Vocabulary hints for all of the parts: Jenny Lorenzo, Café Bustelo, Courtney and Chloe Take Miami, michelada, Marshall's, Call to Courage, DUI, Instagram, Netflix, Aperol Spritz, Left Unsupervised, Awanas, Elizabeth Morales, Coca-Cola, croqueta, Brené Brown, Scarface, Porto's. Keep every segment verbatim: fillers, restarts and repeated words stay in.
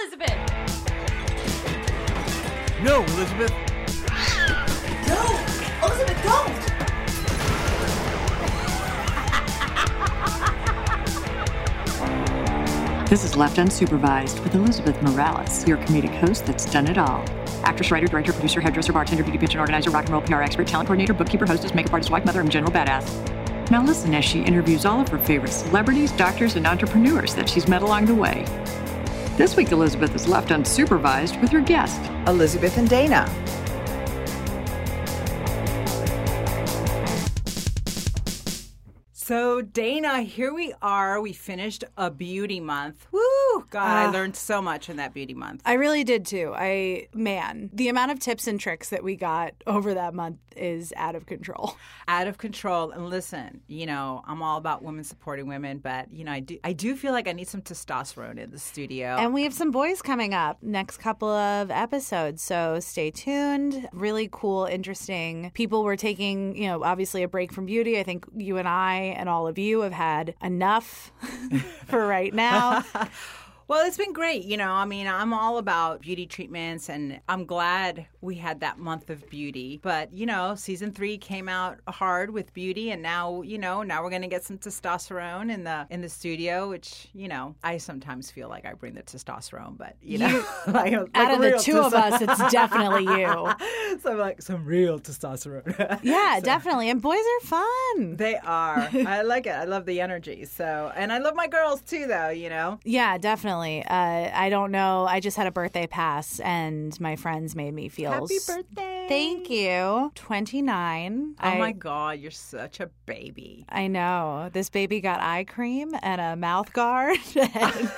Elizabeth! No, Elizabeth! No! Elizabeth, don't! This is Left Unsupervised with Elizabeth Morales, your comedic host that's done it all. Actress, writer, director, producer, hairdresser, bartender, beauty pageant organizer, rock and roll P R expert, talent coordinator, bookkeeper, hostess, makeup artist, wife, mother, and general badass. Now listen as she interviews all of her favorite celebrities, doctors, and entrepreneurs that she's met along the way. This week, Elizabeth is left unsupervised with her guest, Elizabeth and Dana. So Dana, here we are. We finished a beauty month. Woo! God, uh, I learned so much in that beauty month. I really did too. I man, the amount of tips and tricks that we got over that month is out of control. Out of control. And listen, you know, I'm all about women supporting women, but you know, I do I do feel like I need some testosterone in the studio. And we have some boys coming up next couple of episodes, so stay tuned. Really cool, interesting people. We're taking, you know, obviously a break from beauty. I think you and I and all of you have had enough for right now. Well, it's been great. You know, I mean, I'm all about beauty treatments, and I'm glad we had that month of beauty. But, you know, season three came out hard with beauty, and now, you know, now we're going to get some testosterone in the in the studio, which, you know, I sometimes feel like I bring the testosterone, but, you know. You, like, out like of the two of us, it's definitely you. So I'm like, some real testosterone. Yeah, so, definitely. And boys are fun. They are. I like it. I love the energy. So, and I love my girls, too, though, you know. Yeah, definitely. Uh, I don't know. I just had a birthday pass, and my friends made me feel... Happy birthday! Thank you. twenty-nine. Oh, I, my God. You're such a baby. I know. This baby got eye cream and a mouth guard and,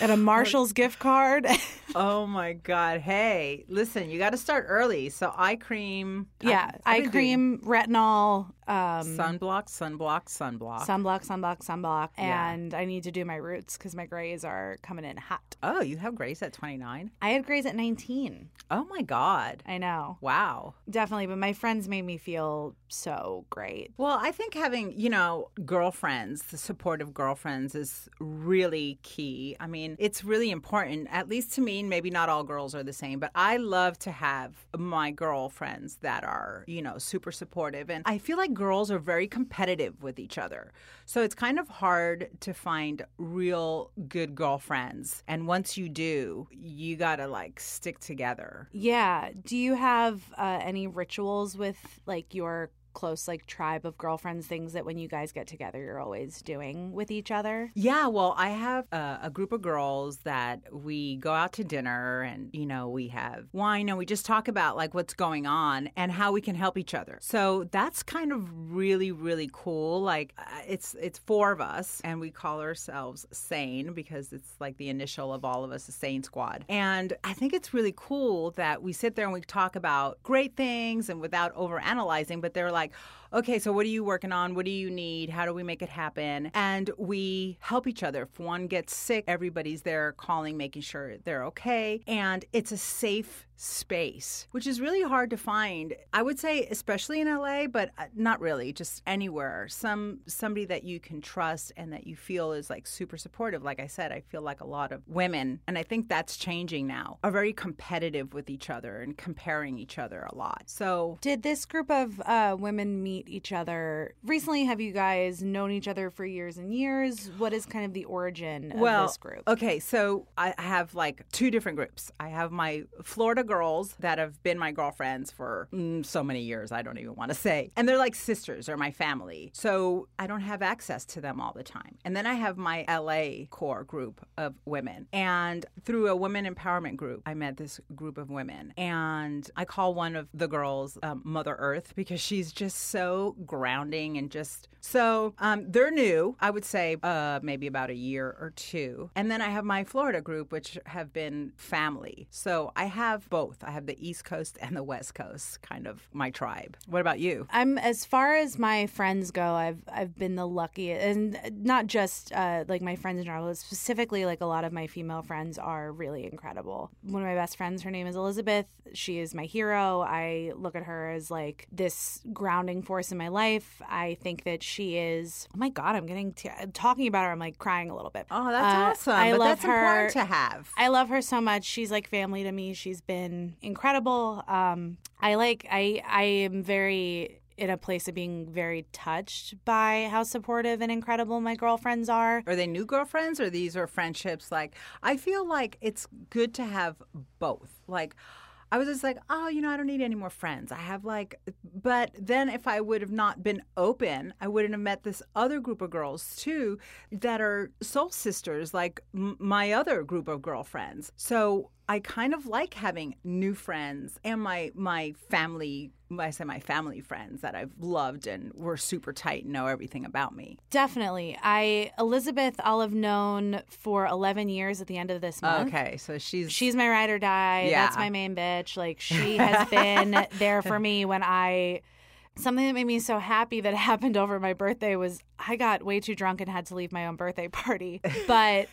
and a Marshall's gift card. Oh, my God. Hey, listen, you got to start early. So eye cream... Yeah, I, eye cream, doing... retinol... Um, sunblock, sunblock, sunblock. Sunblock, sunblock, sunblock. And yeah. I need to do my roots because my grays are coming in hot. Oh, you have grays at twenty-nine? I had grays at nineteen. Oh, my God. I know. Wow. Definitely. But my friends made me feel so great. Well, I think having, you know, girlfriends, the support of girlfriends is really key. I mean, it's really important, at least to me, and maybe not all girls are the same, but I love to have my girlfriends that are, you know, super supportive. And I feel like girls are very competitive with each other. So it's kind of hard to find real good girlfriends. And once you do, you got to like stick together. Yeah. Do you have uh, any rituals with like your close like tribe of girlfriends, things that when you guys get together you're always doing with each other? Yeah, well, I have uh, a group of girls that we go out to dinner and, you know, we have wine and we just talk about like what's going on and how we can help each other. So that's kind of really, really cool. Like it's it's four of us and we call ourselves SANE because it's like the initial of all of us, the SANE squad. And I think it's really cool that we sit there and we talk about great things and without overanalyzing, but they're like, like, okay, so what are you working on? What do you need? How do we make it happen? And we help each other. If one gets sick, everybody's there calling, making sure they're okay. And it's a safe space, which is really hard to find. I would say, especially in L A, but not really, just anywhere. Some somebody that you can trust and that you feel is like super supportive. Like I said, I feel like a lot of women, and I think that's changing now, are very competitive with each other and comparing each other a lot. So, did this group of uh, women meet each other recently? Have you guys known each other for years and years? What is kind of the origin of well, this group? Okay, so I have like two different groups. I have my Florida girls that have been my girlfriends for mm, so many years, I don't even want to say. And they're like sisters or my family. So I don't have access to them all the time. And then I have my L A core group of women. And through a women empowerment group, I met this group of women. And I call one of the girls um, Mother Earth because she's just so grounding and just so um, they're new, I would say uh, maybe about a year or two. And then I have my Florida group, which have been family. So I have both. Both. I have the East Coast and the West Coast, kind of my tribe. What about you? I'm as far as my friends go, I've I've been the luckiest, and not just uh, like my friends in general, but specifically like a lot of my female friends are really incredible. One of my best friends, her name is Elizabeth. She is my hero. I look at her as like this grounding force force in my life. I think that she is, oh my God, I'm getting, t- talking about her, I'm like crying a little bit. Oh, that's uh, awesome. I but love that's her. Important to have. I love her so much. She's like family to me. She's been incredible. Um, I like, I, I am very in a place of being very touched by how supportive and incredible my girlfriends are. Are they new girlfriends or these are friendships? Like, I feel like it's good to have both. Like, I was just like, oh, you know, I don't need any more friends. I have like, but then if I would have not been open, I wouldn't have met this other group of girls too that are soul sisters, like m- my other group of girlfriends. So I kind of like having new friends and my my family, I say my family friends that I've loved and were super tight and know everything about me. Definitely. I, Elizabeth, I'll have known for eleven years at the end of this month. Okay, so she's... She's my ride or die. Yeah. That's my main bitch. Like, she has been there for me when I... Something that made me so happy that happened over my birthday was I got way too drunk and had to leave my own birthday party. But...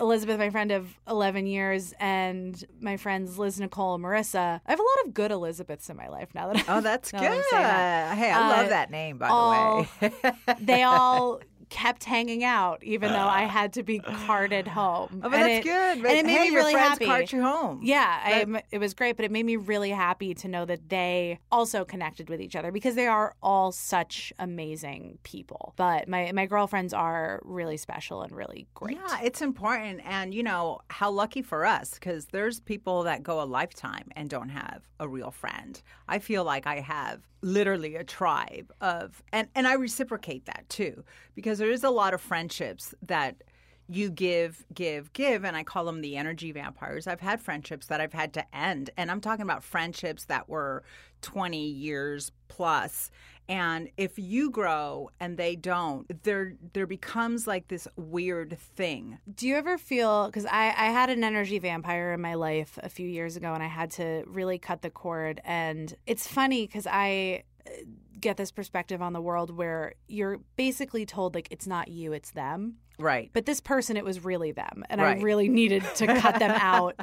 Elizabeth, my friend of eleven years, and my friends Liz, Nicole, and Marissa. I have a lot of good Elizabeths in my life now that I'm, oh, that's good. That. Hey, I uh, love that name, by all, the way. They all kept hanging out, even though I had to be carted home. Oh, but and that's it, good. But and it made hey, me really happy. Cart you home. Yeah, I, it was great, but it made me really happy to know that they also connected with each other because they are all such amazing people. But my, my girlfriends are really special and really great. Yeah, it's important. And, you know, how lucky for us, because there's people that go a lifetime and don't have a real friend. I feel like I have literally a tribe of, and, and I reciprocate that too, because there is a lot of friendships that you give, give, give, and I call them the energy vampires. I've had friendships that I've had to end, and I'm talking about friendships that were twenty years plus. And if you grow and they don't, there there becomes like this weird thing. Do you ever feel, because I, I had an energy vampire in my life a few years ago, and I had to really cut the cord. And it's funny because I... get this perspective on the world where you're basically told, like, it's not you, it's them. Right. But this person, it was really them. And right. I really needed to cut them out.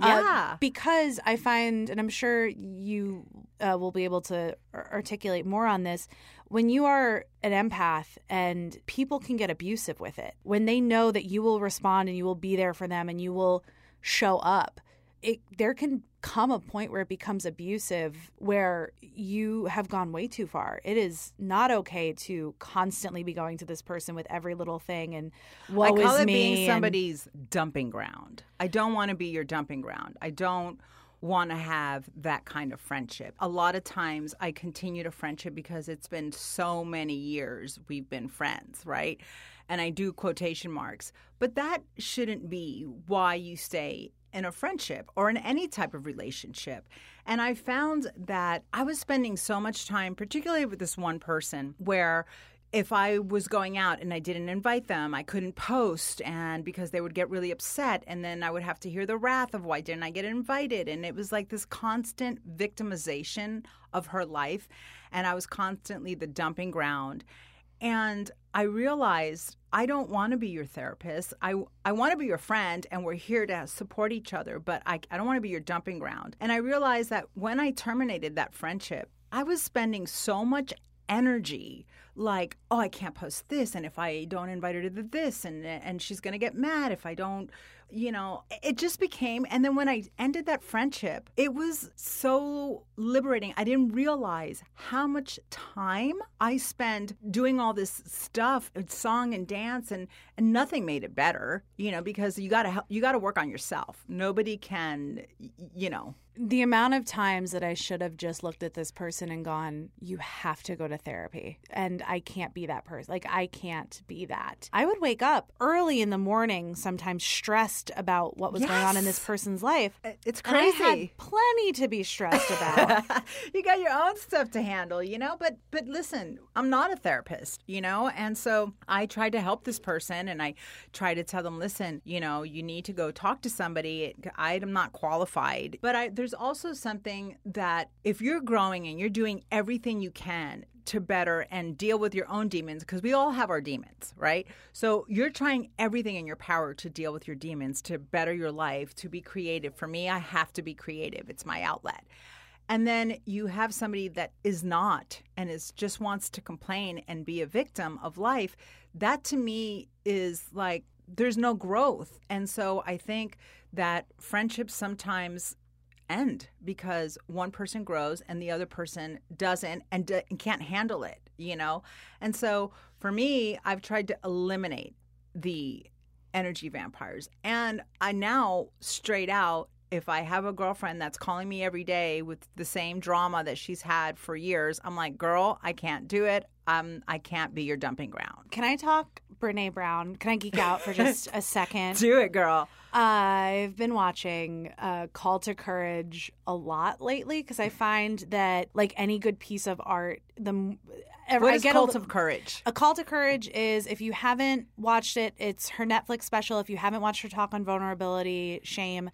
Yeah. Uh, because I find, and I'm sure you uh, will be able to ar- articulate more on this, when you are an empath and people can get abusive with it, when they know that you will respond and you will be there for them and you will show up, it, there can come a point where it becomes abusive, where you have gone way too far. It is not okay to constantly be going to this person with every little thing and woe is me. I call it being somebody's dumping ground. I don't want to be your dumping ground. I don't want to have that kind of friendship. A lot of times I continue to friendship because it's been so many years we've been friends, right? And I do quotation marks. But that shouldn't be why you stay in a friendship or in any type of relationship. And I found that I was spending so much time, particularly with this one person, where if I was going out and I didn't invite them, I couldn't post, and because they would get really upset, and then I would have to hear the wrath of why didn't I get invited. And it was like this constant victimization of her life, and I was constantly the dumping ground. And I realized I don't want to be your therapist. I, I want to be your friend, and we're here to support each other, but I, I don't want to be your dumping ground. And I realized that when I terminated that friendship, I was spending so much energy like, oh, I can't post this, and if I don't invite her to this, and and she's going to get mad if I don't, you know. It just became, and then when I ended that friendship, it was so liberating. I didn't realize how much time I spend doing all this stuff, song and dance, and, and nothing made it better, you know, because you got to you got to work on yourself. Nobody can, you know. The amount of times that I should have just looked at this person and gone, you have to go to therapy. And I can't be that person. Like, I can't be that. I would wake up early in the morning, sometimes stressed about what was yes. going on in this person's life. It's crazy. And I had plenty to be stressed about. You got your own stuff to handle, you know? But, but listen, I'm not a therapist, you know? And so I tried to help this person, and I tried to tell them, listen, you know, you need to go talk to somebody. I am not qualified. But I... there's also something that if you're growing and you're doing everything you can to better and deal with your own demons, because we all have our demons, right? So you're trying everything in your power to deal with your demons, to better your life, to be creative. For me, I have to be creative. It's my outlet. And then you have somebody that is not and is just wants to complain and be a victim of life. That to me is like there's no growth. And so I think that friendships sometimes end because one person grows and the other person doesn't and, d- and can't handle it, you know. And so for me, I've tried to eliminate the energy vampires. And I now straight out, if I have a girlfriend that's calling me every day with the same drama that she's had for years, I'm like, girl, I can't do it. Um, I can't be your dumping ground. Can I talk Brené Brown? Can I geek out for just a second? Do it, girl. Uh, I've been watching uh, Call to Courage a lot lately because I find that, like any good piece of art, the ever, what is I get Call a, to Courage? A Call to Courage is, if you haven't watched it, it's her Netflix special. If you haven't watched her talk on vulnerability, shame.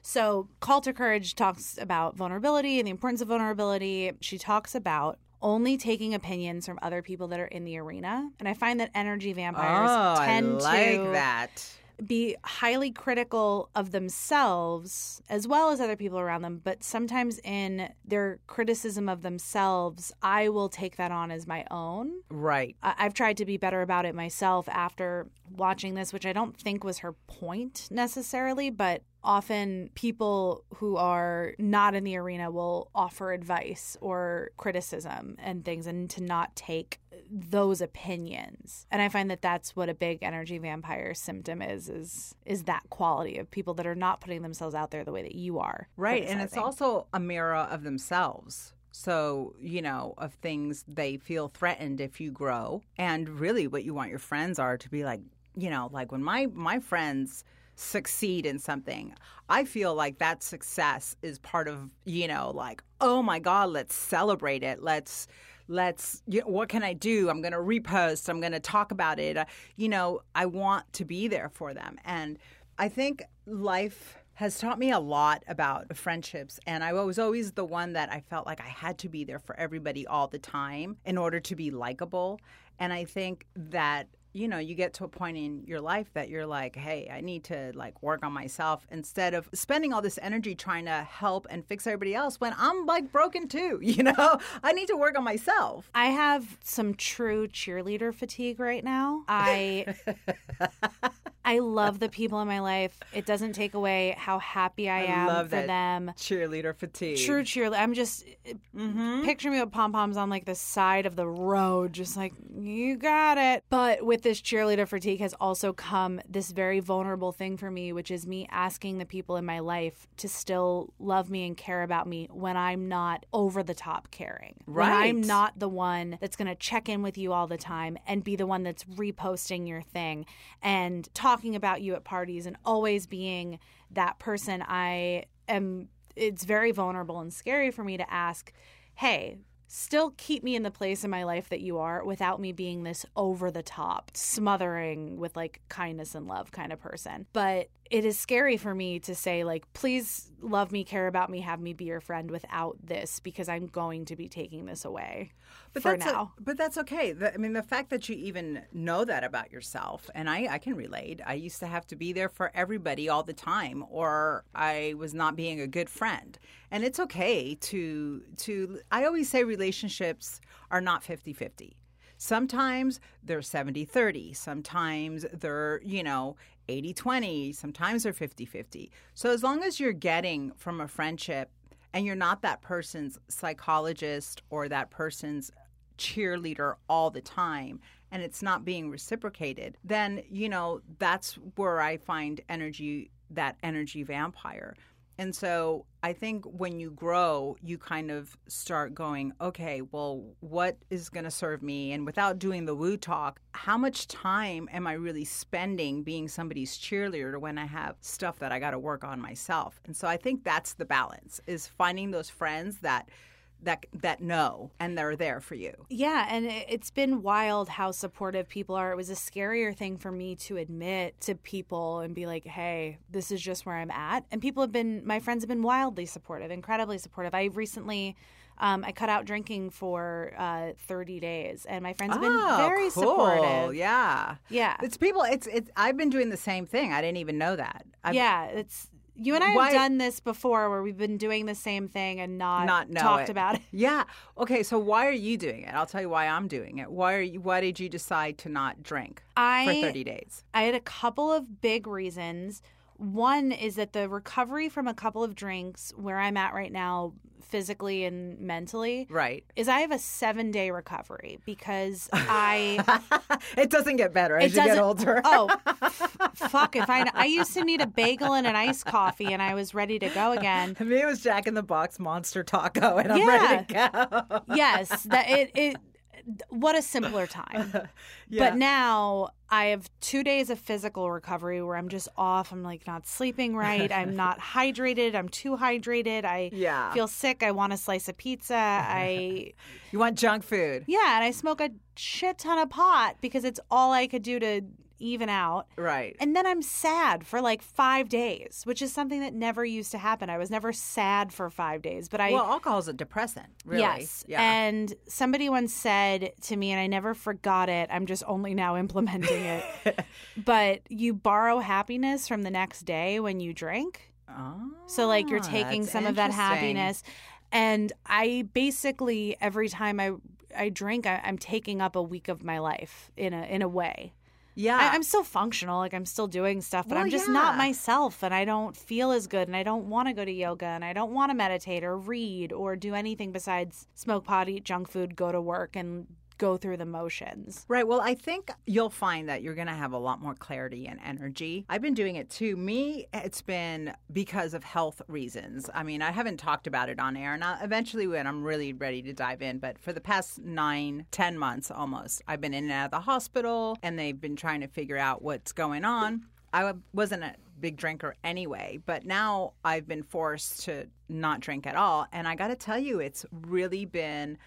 So Call to Courage talks about vulnerability and the importance of vulnerability. She talks about only taking opinions from other people that are in the arena. And I find that energy vampires oh, tend I like to that. be highly critical of themselves as well as other people around them. But sometimes in their criticism of themselves, I will take that on as my own. Right. I've tried to be better about it myself after watching this, which I don't think was her point necessarily, but often people who are not in the arena will offer advice or criticism and things, and to not take those opinions. And I find that that's what a big energy vampire symptom is, is is that quality of people that are not putting themselves out there the way that you are. Right. And it's also a mirror of themselves. So, you know, of things they feel threatened if you grow. And really what you want your friends are to be like, you know, like when my, my friends succeed in something, I feel like that success is part of, you know, like, oh my God, let's celebrate it. Let's, let's, you know, what can I do? I'm going to repost. I'm going to talk about it. Uh, you know, I want to be there for them. And I think life has taught me a lot about friendships. And I was always the one that I felt like I had to be there for everybody all the time in order to be likable. And I think that, you know, you get to a point in your life that you're like, hey, I need to like work on myself instead of spending all this energy trying to help and fix everybody else when I'm like broken too, you know? I need to work on myself. I have some true cheerleader fatigue right now. I I love the people in my life. It doesn't take away how happy I, I am love for that them. Cheerleader fatigue. True cheerleader. I'm just mm-hmm. picturing me with pom-poms on like the side of the road, just like, you got it. But with this cheerleader fatigue has also come this very vulnerable thing for me, which is me asking the people in my life to still love me and care about me when I'm not over the top caring. Right. When I'm not the one that's going to check in with you all the time and be the one that's reposting your thing and talking about you at parties and always being that person. I am, it's very vulnerable and scary for me to ask, hey, still keep me in the place in my life that you are without me being this over-the-top, smothering with, like, kindness and love kind of person. But it is scary for me to say, like, please love me, care about me, have me be your friend without this, because I'm going to be taking this away but for that's now. A, but that's okay. The, I mean, the fact that you even know that about yourself, and I, I can relate. I used to have to be there for everybody all the time, or I was not being a good friend. And it's okay to to I always say relationships are not fifty-fifty. Sometimes they're seventy-thirty. Sometimes they're, you know, eighty-twenty. Sometimes they're fifty-fifty. So as long as you're getting from a friendship and you're not that person's psychologist or that person's cheerleader all the time, and it's not being reciprocated, then, you know, that's where I find energy, that energy vampire. And so I think when you grow, you kind of start going, okay, well, what is going to serve me? And without doing the woo talk, how much time am I really spending being somebody's cheerleader when I have stuff that I got to work on myself? And so I think that's the balance, is finding those friends that that that know and they're there for you. Yeah, and it's been wild how supportive people are. It was a scarier thing for me to admit to people and be like, hey, this is just where I'm at. And people have been, my friends have been wildly supportive, incredibly supportive. I recently, um, I cut out drinking for uh, thirty days, and my friends have been oh, very cool. supportive. Yeah. Yeah. It's people, it's, it's, I've been doing the same thing. I didn't even know that. I've, yeah, it's... You and I Why? have done this before where we've been doing the same thing and not, not know talked it. about it. Yeah. Okay, so why are you doing it? I'll tell you why I'm doing it. Why are you, why did you decide to not drink I, for thirty days? I had a couple of big reasons. One is that the recovery from a couple of drinks, where I'm at right now physically and mentally, right, is I have a seven-day recovery because I... It doesn't get better as you get older. Oh, f- fuck. If I I used to need a bagel and an iced coffee, and I was ready to go again. I mean, it was Jack in the Box Monster Taco, and I'm yeah. ready to go. Yes. That, it, it, what a simpler time. Yeah. But now... I have two days of physical recovery where I'm just off. I'm like not sleeping right. I'm not hydrated. I'm too hydrated. I yeah. feel sick. I want a slice of pizza. I You want junk food. Yeah, and I smoke a shit ton of pot because it's all I could do to even out. Right. And then I'm sad for like five days, which is something that never used to happen. I was never sad for five days. But I Well, alcohol is a depressant, really. Yes. Yeah. And somebody once said to me, and I never forgot it, I'm just only now implementing it, but you borrow happiness from the next day when you drink. Oh, so like you're taking some of that happiness. And I basically, every time I I drink, I, I'm taking up a week of my life in a in a way. Yeah, I, I'm still functional. Like I'm still doing stuff, but well, I'm just yeah. not myself, and I don't feel as good, and I don't want to go to yoga, and I don't want to meditate or read or do anything besides smoke pot, eat junk food, go to work, and go through the motions. Right. Well, I think you'll find that you're going to have a lot more clarity and energy. I've been doing it too. Me, it's been because of health reasons. I mean, I haven't talked about it on air, and I'll, eventually when I'm really ready to dive in, but for the past nine, ten months almost, I've been in and out of the hospital, and they've been trying to figure out what's going on. I wasn't a big drinker anyway, but now I've been forced to not drink at all. And I got to tell you, it's really been...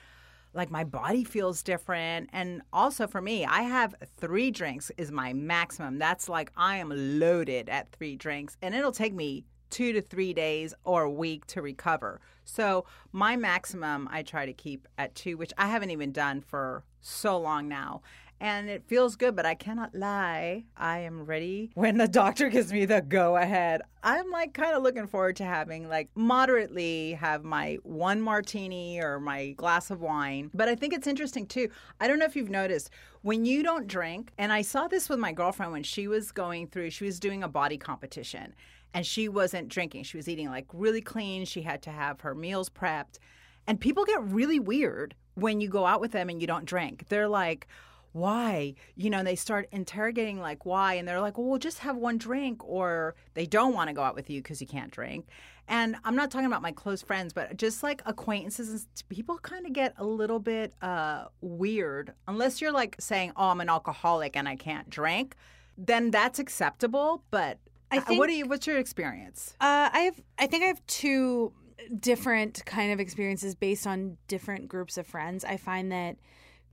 like my body feels different. And also for me, I have three drinks is my maximum. That's like I am loaded at three drinks, and it'll take me two to three days or a week to recover. So my maximum I try to keep at two, which I haven't even done for so long now. And it feels good, but I cannot lie. I am ready. When the doctor gives me the go-ahead, I'm like kind of looking forward to having like moderately have my one martini or my glass of wine. But I think it's interesting too. I don't know if you've noticed, when you don't drink, and I saw this with my girlfriend when she was going through, she was doing a body competition and she wasn't drinking. She was eating like really clean. She had to have her meals prepped. And people get really weird when you go out with them and you don't drink. They're like... why? You know, they start interrogating like why, and they're like, well, we'll just have one drink, or they don't want to go out with you because you can't drink. And I'm not talking about my close friends, but just like acquaintances, people kind of get a little bit uh, weird unless you're like saying, oh, I'm an alcoholic and I can't drink. Then that's acceptable. But I think, what do you, what's your experience? Uh, I have, I think I have two different kind of experiences based on different groups of friends. I find that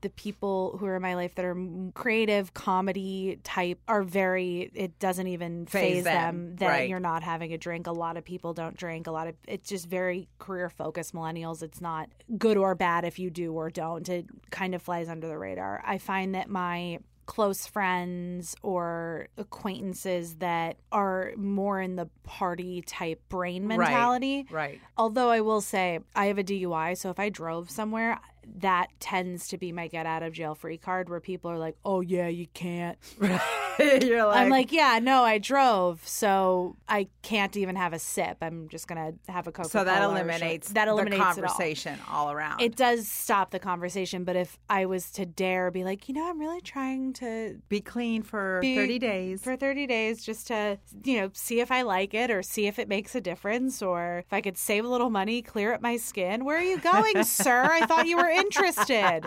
the people who are in my life that are creative, comedy type are very, it doesn't even faze them, them that right. you're not having a drink. A lot of people don't drink. A lot of, it's just very career focused millennials. It's not good or bad if you do or don't. It kind of flies under the radar. I find that my close friends or acquaintances that are more in the party type brain mentality. Right. right. Although I will say I have a D U I, so if I drove somewhere, that tends to be my get out of jail free card where people are like, oh, yeah, you can't. You're like, I'm like, yeah, no, I drove, so I can't even have a sip. I'm just going to have a Coca-Cola. So that eliminates, that eliminates the conversation all. all around. It does stop the conversation. But if I was to dare be like, you know, I'm really trying to be clean for be, thirty days. For thirty days just to, you know, see if I like it or see if it makes a difference or if I could save a little money, clear up my skin. Where are you going, sir? I thought you were interested.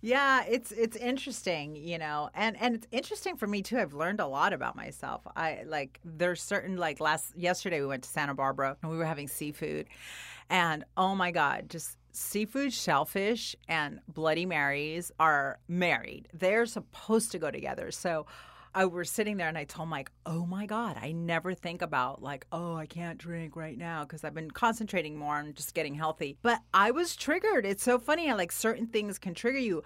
Yeah, it's it's interesting, you know, and and it's interesting for me too. I've learned a lot about myself. I like there's certain like last yesterday we went to Santa Barbara and we were having seafood, and oh my God, just seafood, shellfish, and Bloody Marys are married. They're supposed to go together. So I were sitting there and I told Mike, oh my God, I never think about like, oh, I can't drink right now because I've been concentrating more on just getting healthy. But I was triggered. It's so funny how like certain things can trigger you.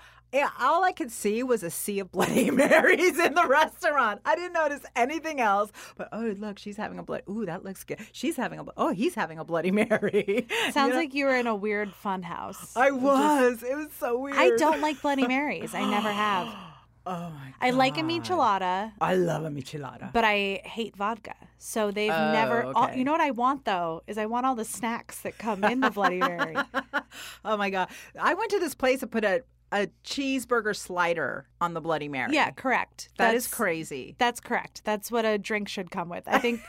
All I could see was a sea of Bloody Marys in the restaurant. I didn't notice anything else. But, oh, look, she's having a Bloody... Ooh, that looks good. She's having a... Oh, he's having a Bloody Mary. Sounds you know? like you were in a weird fun house. I was. Just, it was so weird. I don't like Bloody Marys. I never have. Oh, my God. I like a michelada. I love a michelada. But I hate vodka. So they've oh, never... Okay. All, you know what I want, though, is I want all the snacks that come in the Bloody Mary. Oh, my God. I went to this place and put a... a cheeseburger slider on the Bloody Mary. Yeah, correct. That that's, is crazy. That's correct. That's what a drink should come with. I think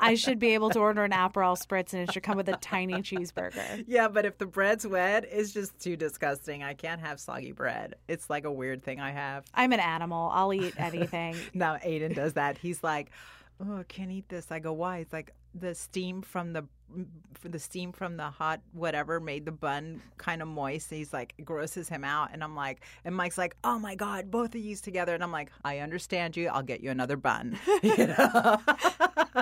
I should be able to order an Aperol Spritz and it should come with a tiny cheeseburger. Yeah, but if the bread's wet, it's just too disgusting. I can't have soggy bread. It's like a weird thing I have. I'm an animal. I'll eat anything. Now Aiden does that. He's like, oh, I can't eat this. I go, why? It's like the steam from the the steam from the hot whatever made the bun kind of moist. He's like, it grosses him out. And I'm like, and Mike's like, oh my God, both of you's together. And I'm like, I understand you. I'll get you another bun. You know?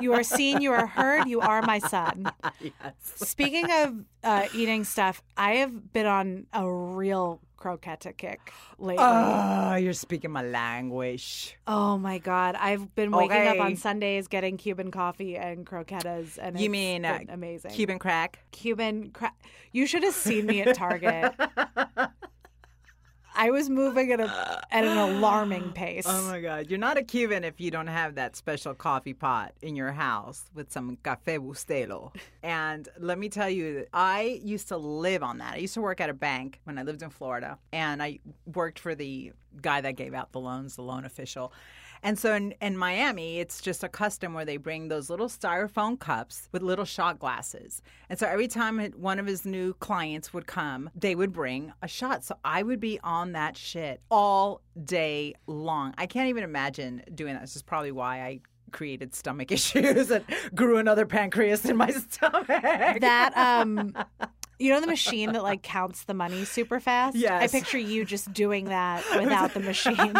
You are seen, you are heard, you are my son. Yes. Speaking of uh, eating stuff, I have been on a real croqueta kick lately. Oh, you're speaking my language. Oh my God, I've been waking okay. up on Sundays getting Cuban coffee and croquetas, and you it's mean been uh, amazing. Cuban crack. Cuban crack. You should have seen me at Target. I was moving at a at an alarming pace. Oh my God, you're not a Cuban if you don't have that special coffee pot in your house with some café bustelo. And let me tell you, I used to live on that. I used to work at a bank when I lived in Florida, and I worked for the guy that gave out the loans, the loan official. And so in, in Miami, it's just a custom where they bring those little styrofoam cups with little shot glasses. And so every time one of his new clients would come, they would bring a shot. So I would be on that shit all day long. I can't even imagine doing that. This is probably why I created stomach issues and grew another pancreas in my stomach. That, um... You know the machine that, like, counts the money super fast? Yes. I picture you just doing that without the machine.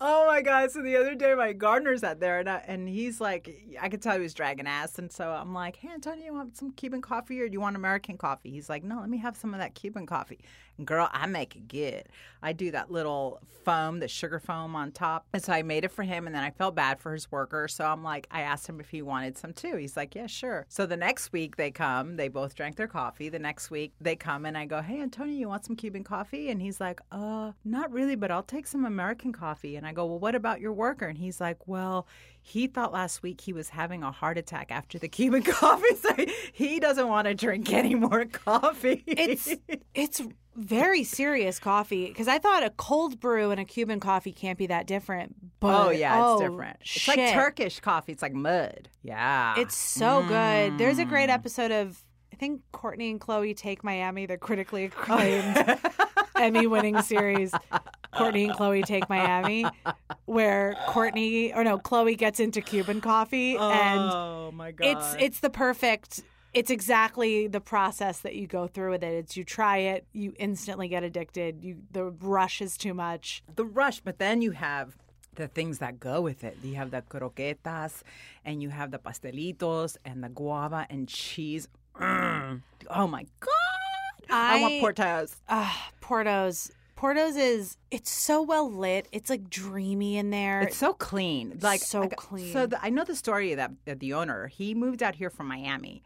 Oh, my God. So the other day, my gardener's out there, and I, and he's like, I could tell he was dragging ass. And so I'm like, hey, Antonio, you want some Cuban coffee or do you want American coffee? He's like, no, let me have some of that Cuban coffee. And, girl, I make it good. I do that little foam, the sugar foam on top. And so I made it for him, and then I felt bad for his worker. So I'm like, I asked him if he wanted some, too. He's like, yeah, sure. So the next week, they come. They both drank their coffee. The next week they come and I go, hey, Antonio, you want some Cuban coffee? And he's like, uh, not really, but I'll take some American coffee. And I go, well, what about your worker? And he's like, well, he thought last week he was having a heart attack after the Cuban coffee. So he doesn't want to drink any more coffee. It's it's very serious coffee because I thought a cold brew and a Cuban coffee can't be that different. But, oh, yeah, oh, it's different. Shit. It's like Turkish coffee. It's like mud. Yeah. It's so mm. good. There's a great episode of I think Courtney and Chloe Take Miami, the critically acclaimed Emmy-winning series, Courtney and Chloe Take Miami, where Courtney or no Chloe gets into Cuban coffee, oh, and my God. it's it's the perfect. It's exactly the process that you go through with it. It's you try it, you instantly get addicted. You the rush is too much. The rush, but then you have the things that go with it. You have the croquetas, and you have the pastelitos, and the guava and cheese. Mm. Oh my God! I, I want Porto's. Uh, Porto's. Porto's is it's so well lit. It's like dreamy in there. It's so clean. Like so I, clean. So the, I know the story of that of the owner. He moved out here from Miami,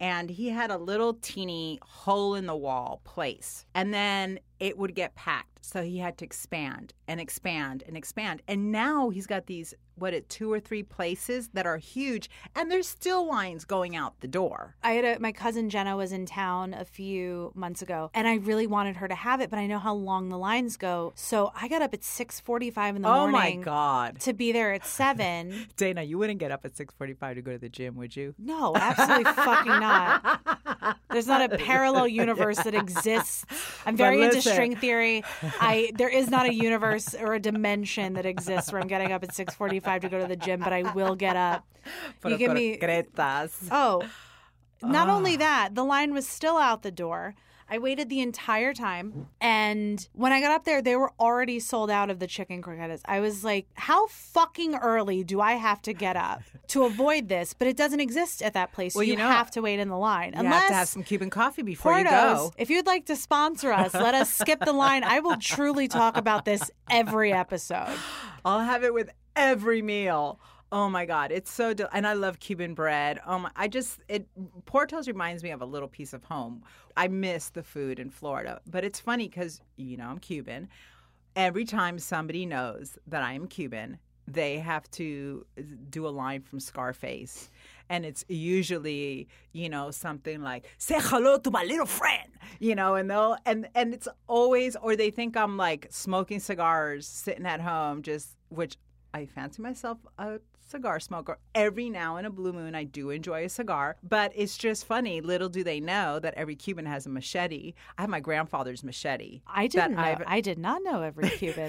and he had a little teeny hole in the wall place, and then it would get packed. So he had to expand and expand and expand. And now he's got these what at two or three places that are huge, and there's still lines going out the door. I had a, my cousin Jenna was in town a few months ago, and I really wanted her to have it, but I know how long the lines go. So I got up at six forty-five in the oh morning. Oh my God! To be there at seven. Dana, you wouldn't get up at six forty-five to go to the gym, would you? No, absolutely fucking not. There's not a parallel universe that exists. I'm very into string theory. I there is not a universe or a dimension that exists where I'm getting up at six forty-five. To go to the gym, but I will get up. Pero you give me. Oh, not oh. only that, the line was still out the door. I waited the entire time, and when I got up there, they were already sold out of the chicken croquettes. I was like, how fucking early do I have to get up to avoid this? But it doesn't exist at that place. Well, you, you know, have to wait in the line. You Unless have to have some Cuban coffee before Porto's, you go. If you'd like to sponsor us, let us skip the line. I will truly talk about this every episode. I'll have it with every meal. Oh, my God. It's so del- – and I love Cuban bread. Oh my, I just – it Porto's reminds me of a little piece of home. I miss the food in Florida. But it's funny because, you know, I'm Cuban. Every time somebody knows that I am Cuban, they have to do a line from Scarface. And it's usually, you know, something like, say hello to my little friend, you know, and they'll and, and it's always – or they think I'm, like, smoking cigars, sitting at home, just – which I fancy myself a – cigar smoker. Every now in a blue moon, I do enjoy a cigar, but it's just funny. Little do they know that every Cuban has a machete. I have my grandfather's machete. I didn't know. I've... I did not know every Cuban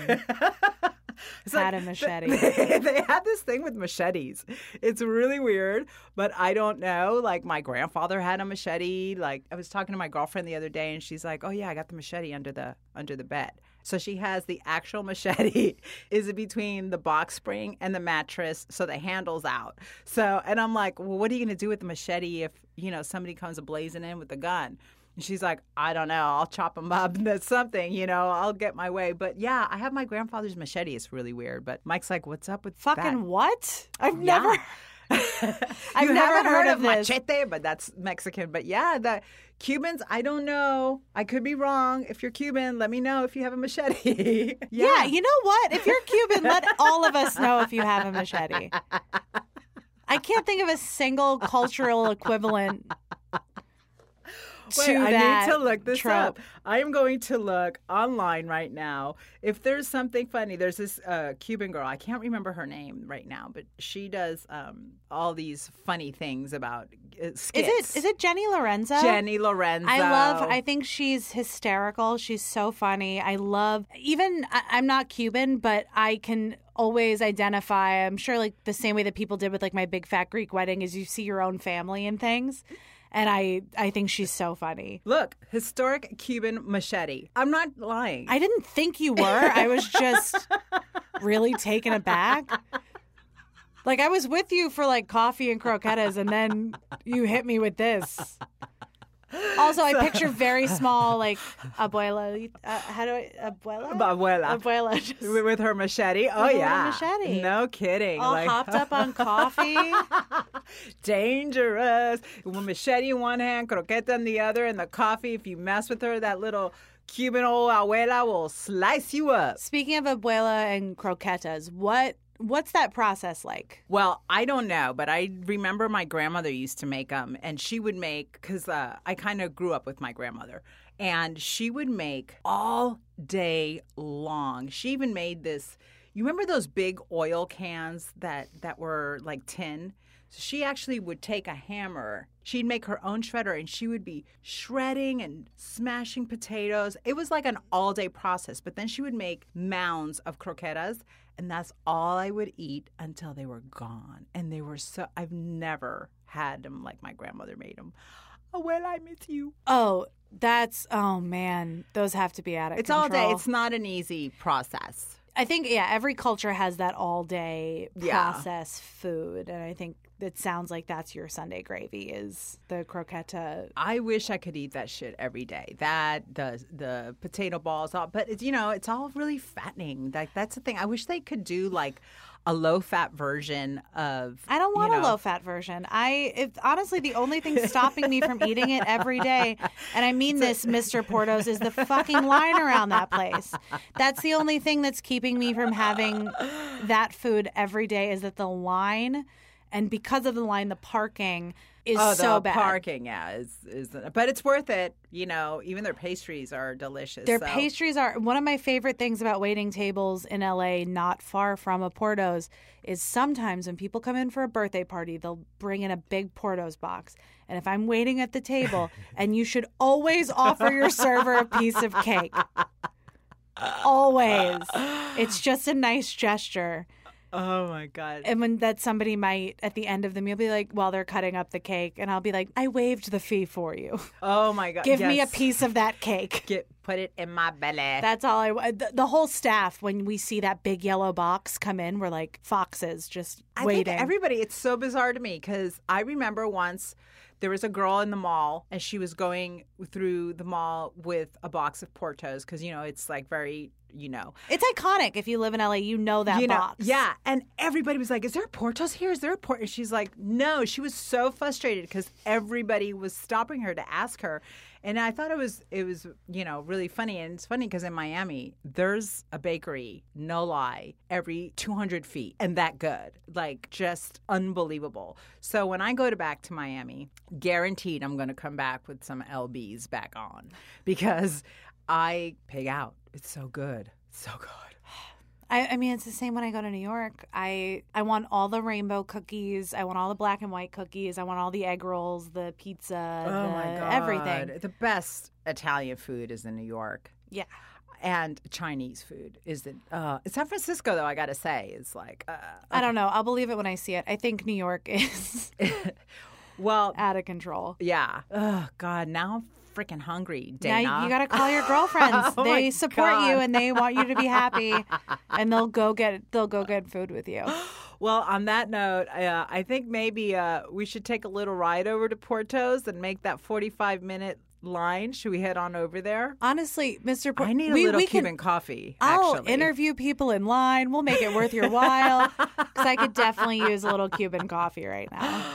had like, a machete. They, they had this thing with machetes. It's really weird, but I don't know. Like, my grandfather had a machete. Like, I was talking to my girlfriend the other day, and she's like, "Oh yeah, I got the machete under the under the bed." So she has the actual machete is between the box spring and the mattress, so the handle's out. So, and I'm like, well, what are you going to do with the machete if, you know, somebody comes blazing in with a gun? And she's like, I don't know. I'll chop them up. That's something, you know, I'll get my way. But yeah, I have my grandfather's machete. It's really weird. But Mike's like, what's up with fucking that? What? I've yeah. never... I've never heard, heard of this. Machete, but that's Mexican. But yeah, the Cubans, I don't know. I could be wrong. If you're Cuban, let me know if you have a machete. yeah. yeah, you know what? If you're Cuban, let all of us know if you have a machete. I can't think of a single cultural equivalent. Wait, I need to look this trope. up. I am going to look online right now. If there's something funny, there's this uh, Cuban girl. I can't remember her name right now, but she does um, all these funny things about uh, skits. Is it is it Jenny Lorenzo? Jenny Lorenzo. I love. I think she's hysterical. She's so funny. I love. Even I, I'm not Cuban, but I can always identify. I'm sure, like the same way that people did with like my big fat Greek wedding, is you see your own family and things. And I, I think she's so funny. Look, historic Cuban machete. I'm not lying. I didn't think you were. I was just really taken aback. Like, I was with you for, like, coffee and croquettes, and then you hit me with this. Also, I picture very small, like, abuela. Uh, how do I? Abuela? Abuela. Abuela. Just with her machete. Oh, yeah. Machete. No kidding. All like... hopped up on coffee. Dangerous. With machete in one hand, croqueta in the other, and the coffee. If you mess with her, that little Cuban old abuela will slice you up. Speaking of abuela and croquetas, what? What's that process like? Well, I don't know, but I remember my grandmother used to make them, and she would make, because uh, I kind of grew up with my grandmother, and she would make all day long. She even made this, you remember those big oil cans that, that were like tin? So she actually would take a hammer. She'd make her own shredder, and she would be shredding and smashing potatoes. It was like an all-day process, but then she would make mounds of croquetas, and that's all I would eat until they were gone. And they were so... I've never had them like my grandmother made them. Oh, well, I miss you. Oh, that's... Oh, man. Those have to be out of it's control. It's all day. It's not an easy process. I think, yeah, every culture has that all-day process yeah. food. And I think it sounds like that's your Sunday gravy is the croqueta. I wish I could eat that shit every day. That, the the potato balls, all, but, it's, you know, it's all really fattening. Like, that's the thing. I wish they could do, like, a low-fat version of, I don't want you know, a low-fat version. I it's honestly, the only thing stopping me from eating it every day, and I mean this, Mister Porto's, is the fucking line around that place. That's the only thing that's keeping me from having that food every day is that the line... And because of the line, the parking is oh, so bad. Oh, the parking, yeah. Is, is, but it's worth it. You know, even their pastries are delicious. Their so. pastries are. One of my favorite things about waiting tables in L A, not far from a Porto's, is sometimes when people come in for a birthday party, they'll bring in a big Porto's box. And if I'm waiting at the table, and you should always offer your server a piece of cake. Always. It's just a nice gesture. Oh my God. And when that somebody might at the end of the meal be like, while they're cutting up the cake, and I'll be like, I waived the fee for you. Oh my God. Give yes. me a piece of that cake. Get put it in my belly. That's all I want. The, the whole staff, when we see that big yellow box come in, we're like foxes just I waiting. Think everybody, it's so bizarre to me because I remember once there was a girl in the mall and she was going through the mall with a box of Porto's because, you know, it's like very, you know. It's iconic. If you live in L A, you know that you know, box. Yeah. And everybody was like, is there a Porto's here? Is there a Porto's? And she's like, no. She was so frustrated because everybody was stopping her to ask her. And I thought it was, it was, you know, really funny. And it's funny because in Miami, there's a bakery, no lie, every two hundred feet. And that good. Like, just unbelievable. So when I go to back to Miami, guaranteed I'm going to come back with some L Bs back on because I pig out. It's so good. So good. I, I mean, it's the same when I go to New York. I I want all the rainbow cookies. I want all the black and white cookies. I want all the egg rolls, the pizza, oh the, my God. everything. The best Italian food is in New York. Yeah. And Chinese food is in uh, San Francisco, though, I got to say, is like... Uh, okay. I don't know. I'll believe it when I see it. I think New York is well out of control. Yeah. Oh, God. Now freaking hungry, Dana. Now you got to call your girlfriends. oh they support God. you and they want you to be happy and they'll go get they'll go get food with you. Well, on that note, uh, I think maybe uh, we should take a little ride over to Porto's and make that forty-five minute line. Should we head on over there? Honestly, Mister Porto, I need a we, little we Cuban can, coffee. Actually. I'll interview people in line. We'll make it worth your while because I could definitely use a little Cuban coffee right now.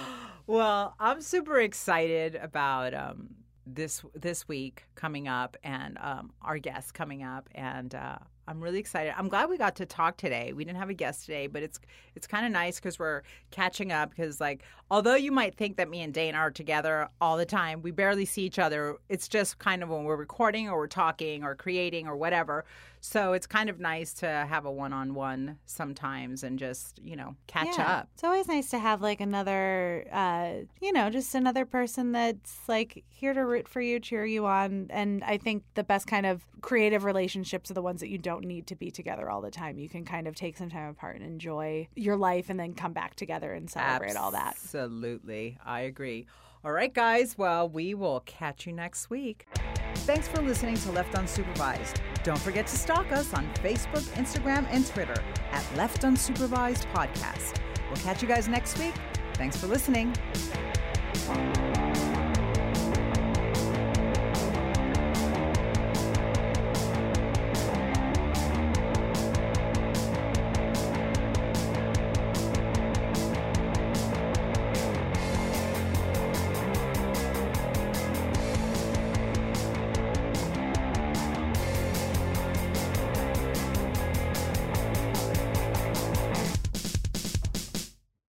Well, I'm super excited about um, this this week coming up and um, our guests coming up, and uh, I'm really excited. I'm glad we got to talk today. We didn't have a guest today, but it's it's kind of nice because we're catching up. Because like, although you might think that me and Dana are together all the time, we barely see each other. It's just kind of when we're recording or we're talking or creating or whatever. So it's kind of nice to have a one-on-one sometimes and just, you know, catch yeah. up. It's always nice to have, like, another, uh, you know, just another person that's, like, here to root for you, cheer you on. And I think the best kind of creative relationships are the ones that you don't need to be together all the time. You can kind of take some time apart and enjoy your life and then come back together and celebrate Absolutely. all that. Absolutely. I agree. All right, guys. Well, we will catch you next week. Thanks for listening to Left Unsupervised. Don't forget to stalk us on Facebook, Instagram, and Twitter at Left Unsupervised Podcast. We'll catch you guys next week. Thanks for listening.